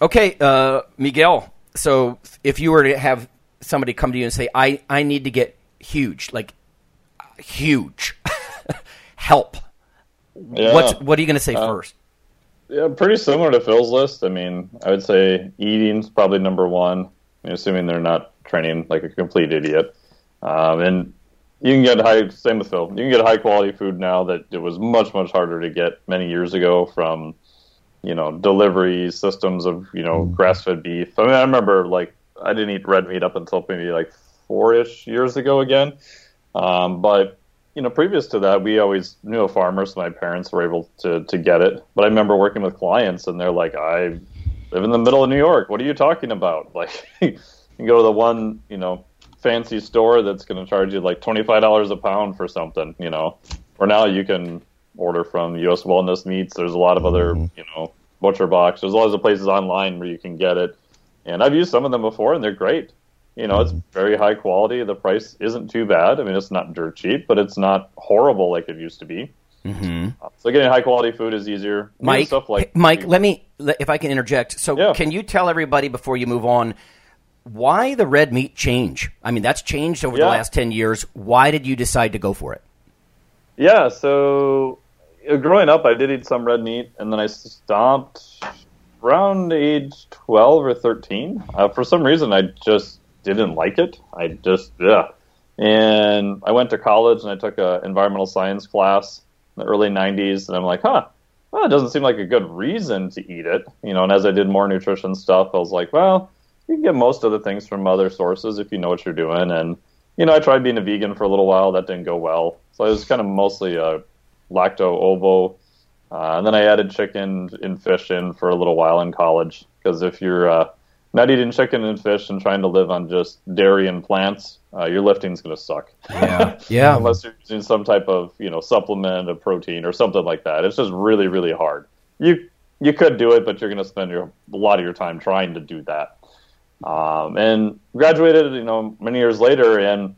Okay, Miguel, so if you were to have somebody come to you and say, I need to get huge, like huge, help. Yeah. What are you going to say first? Yeah, pretty similar to Phil's list. I mean, I would say eating's probably number one, assuming they're not training like a complete idiot. And you can get same with Phil. You can get high quality food now that it was much, much harder to get many years ago from, delivery systems of, grass-fed beef. I mean, I remember I didn't eat red meat up until maybe 4-ish years ago again. But previous to that, we always knew a farmer, so my parents were able to get it. But I remember working with clients, and they're like, I live in the middle of New York. What are you talking about? Like, you can go to the one, fancy store that's going to charge you like $25 a pound for something, Or now you can order from U.S. Wellness Meats. There's a lot of other, Butcher Box. There's lots of places online where you can get it. And I've used some of them before, and they're great. It's very high quality. The price isn't too bad. I mean, it's not dirt cheap, but it's not horrible like it used to be. Mm-hmm. So getting high quality food is easier. Mike, stuff like Mike, if I can interject. So can you tell everybody before you move on why the red meat change? I mean, that's changed over the last 10 years. Why did you decide to go for it? Yeah, so growing up, I did eat some red meat, and then I stopped around age 12 or 13. For some reason, I just didn't like it. And I went to college, and I took an environmental science class in the early 90s, and I'm like, well, it doesn't seem like a good reason to eat it. You know, and as I did more nutrition stuff, I was like, well, you can get most of the things from other sources if you know what you're doing. And, you know, I tried being a vegan for a little while. That didn't go well. So I was kind of mostly a lacto-ovo. And then I added chicken and fish in for a little while in college. Because if you're not eating chicken and fish and trying to live on just dairy and plants, your lifting's going to suck. Yeah, yeah. Unless you're using some type of, you know, supplement of protein or something like that. It's just really, really hard. You could do it, but you're going to spend a lot of your time trying to do that. And graduated, you know, many years later, and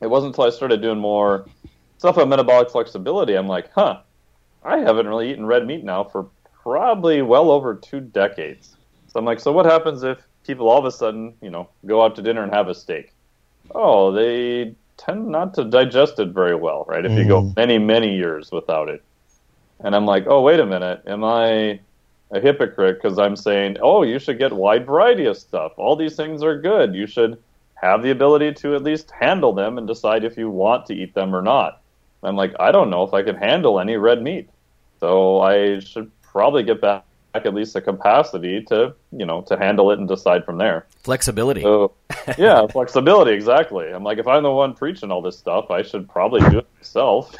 it wasn't until I started doing more stuff on metabolic flexibility, I'm like, I haven't really eaten red meat now for probably well over 2 decades. So I'm like, so what happens if people all of a sudden, you know, go out to dinner and have a steak? Oh, they tend not to digest it very well, right? If you go many, many years without it. And I'm like, oh, wait a minute, am I a hypocrite because I'm saying, oh, you should get wide variety of stuff. All these things are good. You should have the ability to at least handle them and decide if you want to eat them or not. I'm like, I don't know if I can handle any red meat. So I should probably get back at least the capacity to, you know, to handle it and decide from there. Flexibility. So, yeah, flexibility, exactly. I'm like, if I'm the one preaching all this stuff, I should probably do it myself.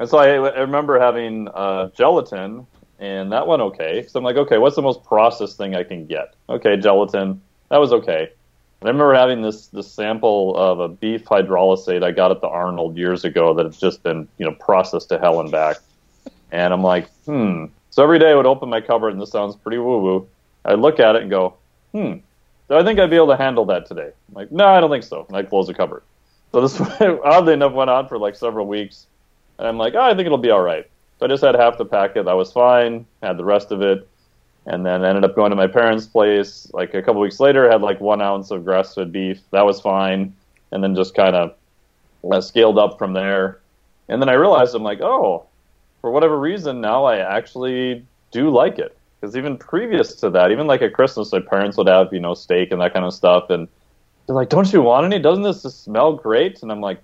And so I remember having gelatin, and that went okay. So I'm like, okay, what's the most processed thing I can get? Okay, gelatin. That was okay. And I remember having this sample of a beef hydrolysate I got at the Arnold years ago that has just been, you know, processed to hell and back. And I'm like, So every day I would open my cupboard, and this sounds pretty woo-woo. I'd look at it and go, do I think I'd be able to handle that today? I'm like, no, I don't think so. And I'd close the cupboard. So this, oddly enough, went on for like several weeks. And I'm like, I think it'll be all right. So I just had half the packet. That was fine. Had the rest of it. And then ended up going to my parents' place. Like a couple weeks later, I had like 1 ounce of grass-fed beef. That was fine. And then just kind of scaled up from there. And then I realized, I'm like, oh, for whatever reason, now I actually do like it. Because even previous to that, even like at Christmas, my parents would have, you know, steak and that kind of stuff. And they're like, don't you want any? Doesn't this smell great? And I'm like,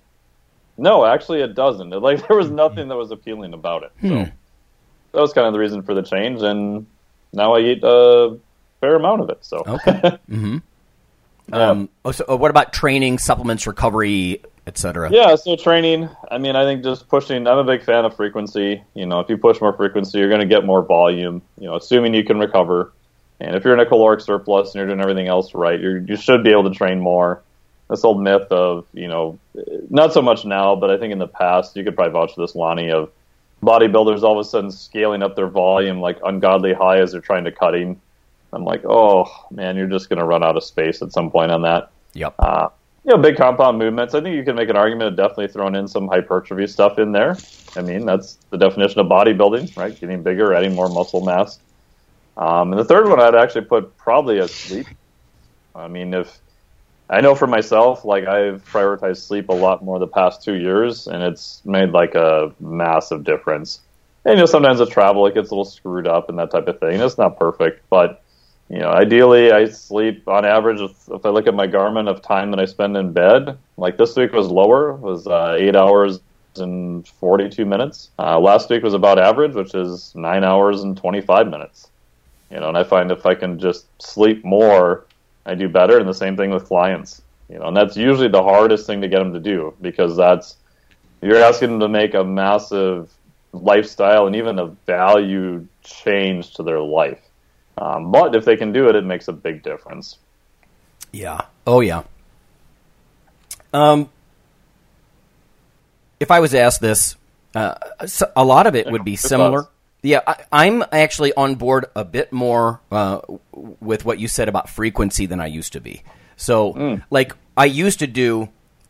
no, actually it doesn't. Like there was nothing that was appealing about it. So that was kind of the reason for the change, and now I eat a fair amount of it. So So what about training, supplements, recovery, etc.? Yeah, so training. I mean, I think just pushing. I'm a big fan of frequency. You know, if you push more frequency, you're going to get more volume. You know, assuming you can recover, and if you're in a caloric surplus and you're doing everything else right, you should be able to train more. This old myth of, you know, not so much now, but I think in the past, you could probably vouch for this, Lonnie, of bodybuilders all of a sudden scaling up their volume like ungodly high as they're trying to cutting. I'm like, oh, man, you're just going to run out of space at some point on that. Yep. You know, big compound movements. I think you can make an argument of definitely throwing in some hypertrophy stuff in there. I mean, that's the definition of bodybuilding, right? Getting bigger, adding more muscle mass. And the third one I'd actually put probably as sleep. I mean, I know for myself, like I've prioritized sleep a lot more the past 2 years, and it's made like a massive difference. And, you know, sometimes with travel, it gets a little screwed up and that type of thing. It's not perfect, but, you know, ideally I sleep on average. If I look at my Garmin of time that I spend in bed, like this week was lower, was 8 hours and 42 minutes. Last week was about average, which is 9 hours and 25 minutes. You know, and I find if I can just sleep more, I do better, and the same thing with clients, you know, and that's usually the hardest thing to get them to do, because you're asking them to make a massive lifestyle and even a value change to their life. But if they can do it, it makes a big difference. Yeah. Oh yeah. If I was asked this, a lot of it would be similar. Thoughts? Yeah, I'm actually on board a bit more with what you said about frequency than I used to be. So, like, I used to do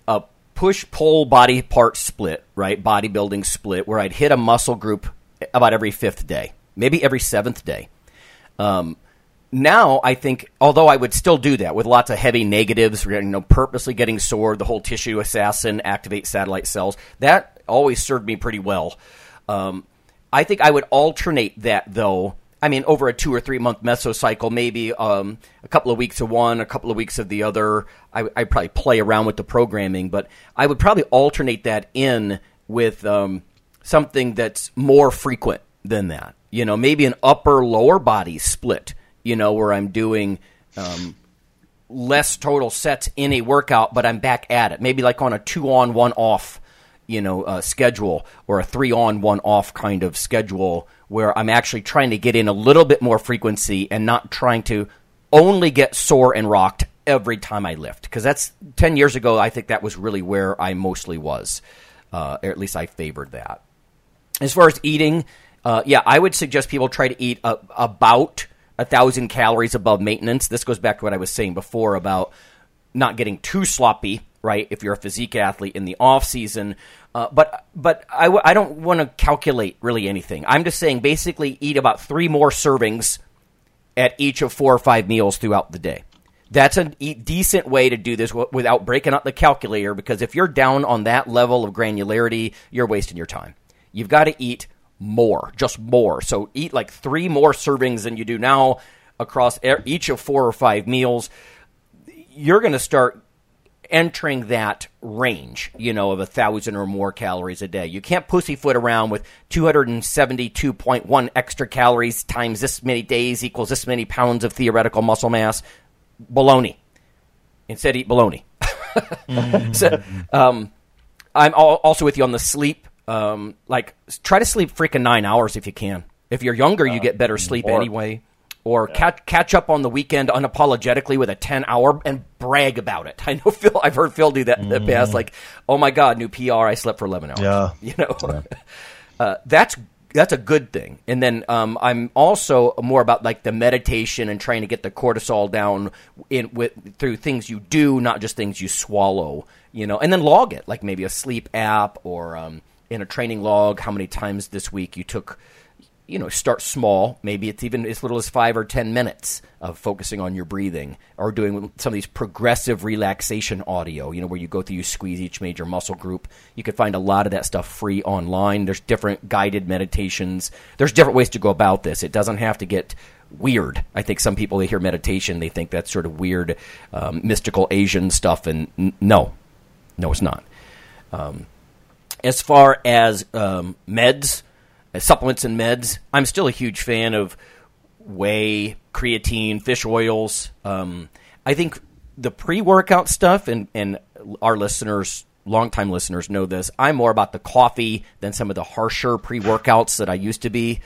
a push-pull body part split, right, bodybuilding split, where I'd hit a muscle group about every 5th day, maybe every 7th day. Now I think, although I would still do that with lots of heavy negatives, you know, purposely getting sore, the whole tissue assassin, activate satellite cells, that always served me pretty well. I think I would alternate that, though. I mean, over a 2 or 3 month mesocycle, maybe a couple of weeks of one, a couple of weeks of the other. I'd probably play around with the programming, but I would probably alternate that in with something that's more frequent than that. You know, maybe an upper-lower body split, you know, where I'm doing less total sets in a workout, but I'm back at it. Maybe like on a 2-on, 1-off, you know, schedule, or a 3-on, 1-off kind of schedule, where I'm actually trying to get in a little bit more frequency and not trying to only get sore and rocked every time I lift. Because that's 10 years ago, I think that was really where I mostly was, or at least I favored that. As far as eating, yeah, I would suggest people try to eat about 1,000 calories above maintenance. This goes back to what I was saying before about not getting too sloppy, right, if you're a physique athlete in the off-season. But I don't want to calculate really anything. I'm just saying basically eat about 3 more servings at each of 4 or 5 meals throughout the day. That's a decent way to do this without breaking up the calculator, because if you're down on that level of granularity, you're wasting your time. You've got to eat more, just more. So eat like 3 more servings than you do now across each of 4 or 5 meals. You're going to start entering that range, you know, of 1,000 or more calories a day. You can't pussyfoot around with 272.1 extra calories times this many days equals this many pounds of theoretical muscle mass. Baloney. Instead, eat baloney. So, I'm also with you on the sleep. Like, try to sleep freaking 9 hours if you can. If you're younger, you get better sleep anyway. Or catch up on the weekend unapologetically with a 10-hour and brag about it. I know Phil. I've heard Phil do that in the past. Like, oh my God, new PR. I slept for 11 hours. Yeah, you know, that's a good thing. And then I'm also more about like the meditation and trying to get the cortisol down through things you do, not just things you swallow. You know, and then log it, like maybe a sleep app or in a training log, how many times this week you took. You know, start small. Maybe it's even as little as 5 or 10 minutes of focusing on your breathing, or doing some of these progressive relaxation audio, you know, where you go through, you squeeze each major muscle group. You can find a lot of that stuff free online. There's different guided meditations. There's different ways to go about this. It doesn't have to get weird. I think some people, they hear meditation, they think that's sort of weird, mystical Asian stuff. And no, it's not. As far as meds, supplements and meds, I'm still a huge fan of whey, creatine, fish oils. I think the pre-workout stuff, and our listeners, longtime listeners know this, I'm more about the coffee than some of the harsher pre-workouts that I used to be,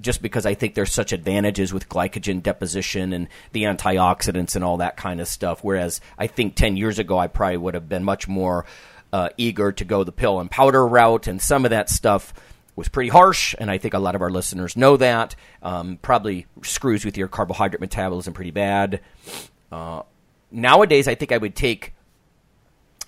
just because I think there's such advantages with glycogen deposition and the antioxidants and all that kind of stuff, whereas I think 10 years ago I probably would have been much more eager to go the pill and powder route, and some of that stuff was pretty harsh, and I think a lot of our listeners know that. Probably screws with your carbohydrate metabolism pretty bad. Nowadays, I think I would take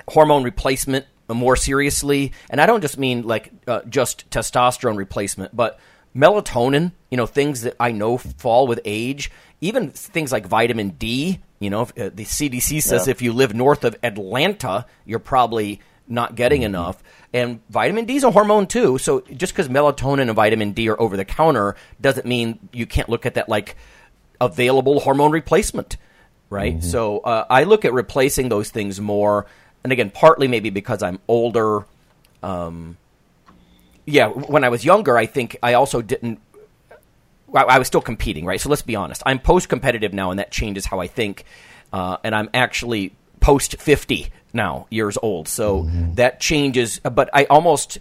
hormone replacement more seriously, and I don't just mean like just testosterone replacement, but melatonin, you know, things that I know fall with age, even things like vitamin D. You know, the CDC says if you live north of Atlanta, you're probably not getting enough. And vitamin D is a hormone too. So just because melatonin and vitamin D are over the counter doesn't mean you can't look at that like available hormone replacement, right? Mm-hmm. So I look at replacing those things more. And again, partly maybe because I'm older. Yeah, when I was younger, I think I also didn't – I was still competing, right? So let's be honest. I'm post-competitive now, and that changes how I think. And I'm actually post-50 now, years old. So that changes – but I almost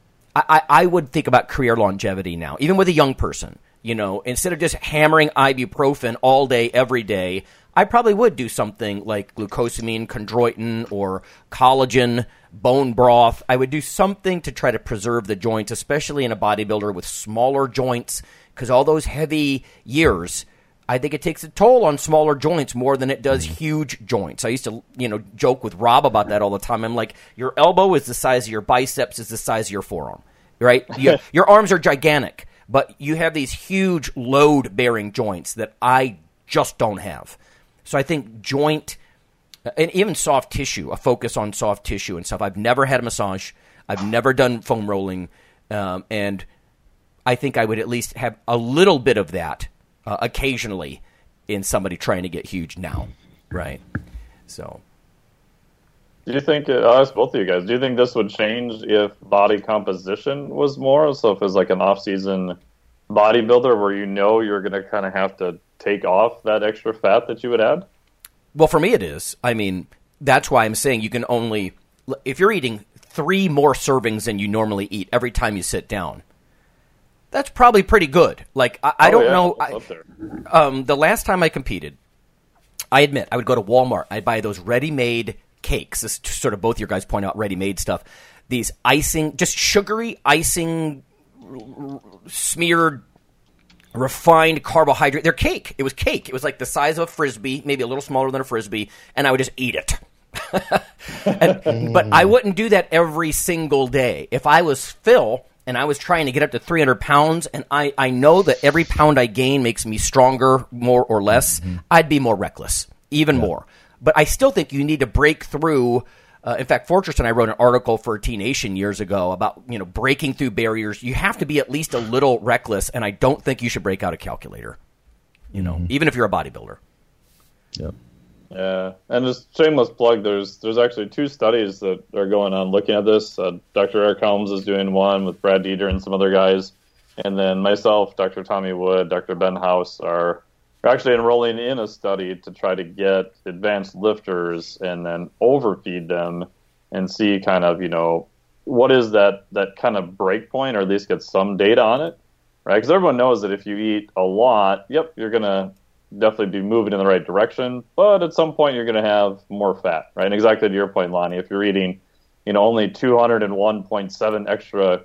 – I would think about career longevity now, even with a young person. You know, instead of just hammering ibuprofen all day, every day, I probably would do something like glucosamine, chondroitin, or collagen, bone broth. I would do something to try to preserve the joints, especially in a bodybuilder with smaller joints, because all those heavy years, I think it takes a toll on smaller joints more than it does huge joints. I used to, you know, joke with Rob about that all the time. I'm like, your elbow is the size of your biceps is the size of your forearm, right? Your arms are gigantic. But you have these huge load-bearing joints that I just don't have. So I think joint and even soft tissue, a focus on soft tissue and stuff. I've never had a massage. I've never done foam rolling, and I think I would at least have a little bit of that occasionally in somebody trying to get huge now, right? So, do you think? I'll ask both of you guys. Do you think this would change if body composition was more? So, if it's like an off-season bodybuilder where you know you're going to kind of have to take off that extra fat that you would add? Well, for me, it is. I mean, that's why I'm saying you can only if you're eating 3 more servings than you normally eat every time you sit down. That's probably pretty good. Like I don't know. The last time I competed, I admit I would go to Walmart. I'd buy those ready-made cakes. This is sort of both your guys point out ready-made stuff. These icing, just sugary icing, smeared, refined carbohydrate. They're cake. It was cake. It was like the size of a Frisbee, maybe a little smaller than a Frisbee, and I would just eat it. But I wouldn't do that every single day. If I was Phil and I was trying to get up to 300 pounds, and I know that every pound I gain makes me stronger, more or less, I'd be more reckless, even more. But I still think you need to break through. In fact, Fortress and I wrote an article for T-Nation years ago about breaking through barriers. You have to be at least a little reckless, and I don't think you should break out a calculator, even if you're a bodybuilder. Yep. Yeah, and just shameless plug, there's actually 2 studies that are going on looking at this. Dr. Eric Helms is doing one with Brad Dieter and some other guys. And then myself, Dr. Tommy Wood, Dr. Ben House are actually enrolling in a study to try to get advanced lifters and then overfeed them and see kind of, what is that kind of break point, or at least get some data on it, right? Because everyone knows that if you eat a lot, you're going to definitely be moving in the right direction, but at some point you're going to have more fat, right? And exactly to your point, Lonnie, if you're eating, only 201.7 extra,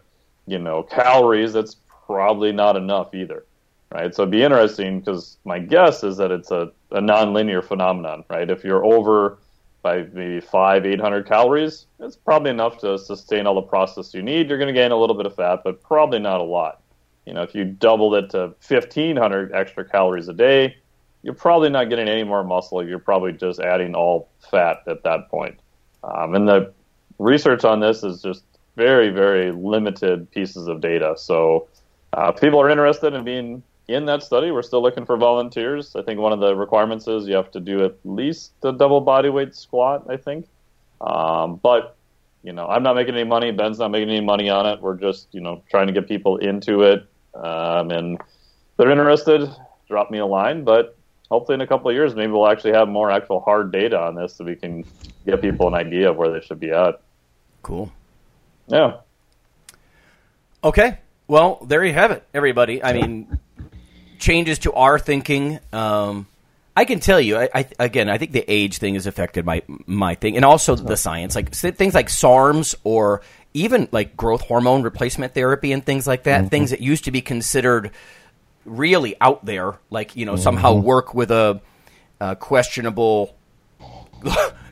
calories, that's probably not enough either, right? So it'd be interesting because my guess is that it's a nonlinear phenomenon, right? If you're over by maybe 800 calories, it's probably enough to sustain all the process you need. You're going to gain a little bit of fat, but probably not a lot. If you doubled it to 1,500 extra calories a day, you're probably not getting any more muscle. You're probably just adding all fat at that point. And the research on this is just very, very limited pieces of data. So if people are interested in being in that study, we're still looking for volunteers. I think one of the requirements is you have to do at least a double body weight squat, I think. But, I'm not making any money. Ben's not making any money on it. We're just, trying to get people into it. And if they're interested, drop me a line. But hopefully in a couple of years, maybe we'll actually have more actual hard data on this so we can get people an idea of where they should be at. Cool. Yeah. Okay. Well, there you have it, everybody. I mean, changes to our thinking. I can tell you, I think the age thing has affected my thing, and also the science, like things like SARMs or even like growth hormone replacement therapy and things like that, things that used to be considered really out there, like, somehow work with a questionable,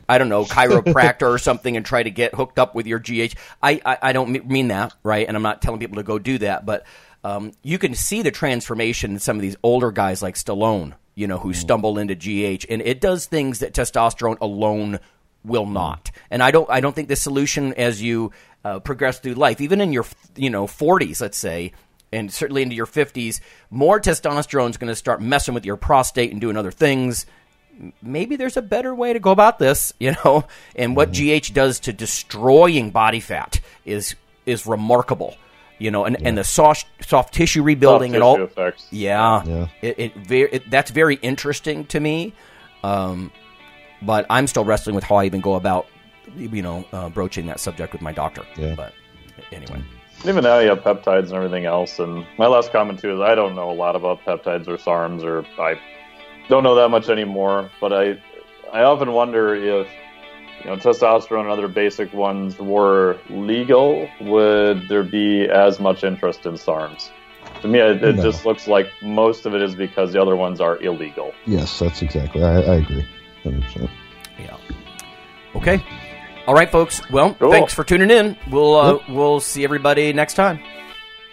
I don't know, chiropractor or something and try to get hooked up with your GH. I don't mean that, right? And I'm not telling people to go do that, but you can see the transformation in some of these older guys like Stallone, who stumble into GH, and it does things that testosterone alone will not. And I don't think the solution as you progress through life, even in your 40s, let's say, and certainly into your 50s, more testosterone is going to start messing with your prostate and doing other things. Maybe there's a better way to go about this, and what GH does to destroying body fat is remarkable. And the soft tissue rebuilding and all effects. Yeah. That's very interesting to me, but I'm still wrestling with how I even go about, broaching that subject with my doctor. Yeah. But anyway, even now you have peptides and everything else. And my last comment too is I don't know a lot about peptides or SARMs, or I don't know that much anymore. But I often wonder if, testosterone and other basic ones were legal, would there be as much interest in SARMs? To me, it just looks like most of it is because the other ones are illegal. Yes, that's exactly. I agree. 100%. Yeah. Okay. All right, folks. Well, cool. Thanks for tuning in. We'll see everybody next time.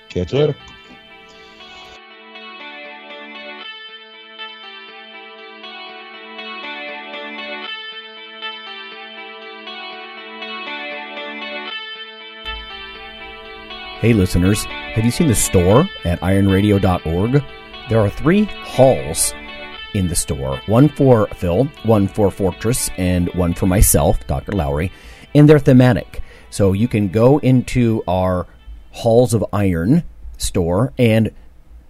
Catch you later. Hey listeners, have you seen the store at ironradio.org? There are three halls in the store, one for Phil, one for Fortress, and one for myself, Dr. Lowery, and they're thematic. So you can go into our Halls of Iron store and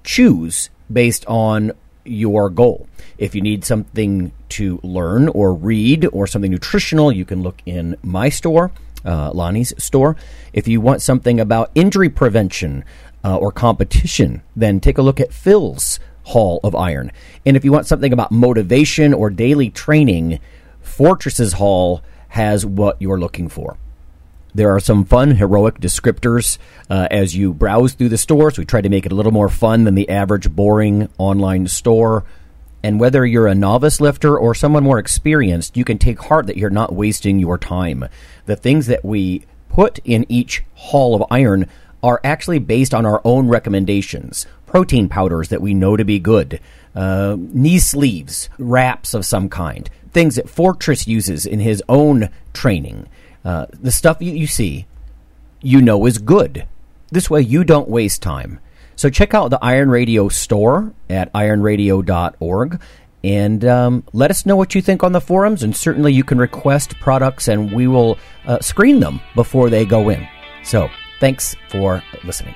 choose based on your goal. If you need something to learn or read or something nutritional, you can look in my store, Lonnie's store. If you want something about injury prevention or competition, then take a look at Phil's Hall of Iron. And if you want something about motivation or daily training, Fortress's Hall has what you're looking for. There are some fun, heroic descriptors as you browse through the stores. We try to make it a little more fun than the average boring online store. And whether you're a novice lifter or someone more experienced, you can take heart that you're not wasting your time. The things that we put in each Hall of Iron are actually based on our own recommendations. Protein powders that we know to be good, knee sleeves, wraps of some kind, things that Fortress uses in his own training. The stuff you see, you know is good. This way you don't waste time. So check out the Iron Radio store at ironradio.org and let us know what you think on the forums. And certainly you can request products and we will screen them before they go in. So thanks for listening.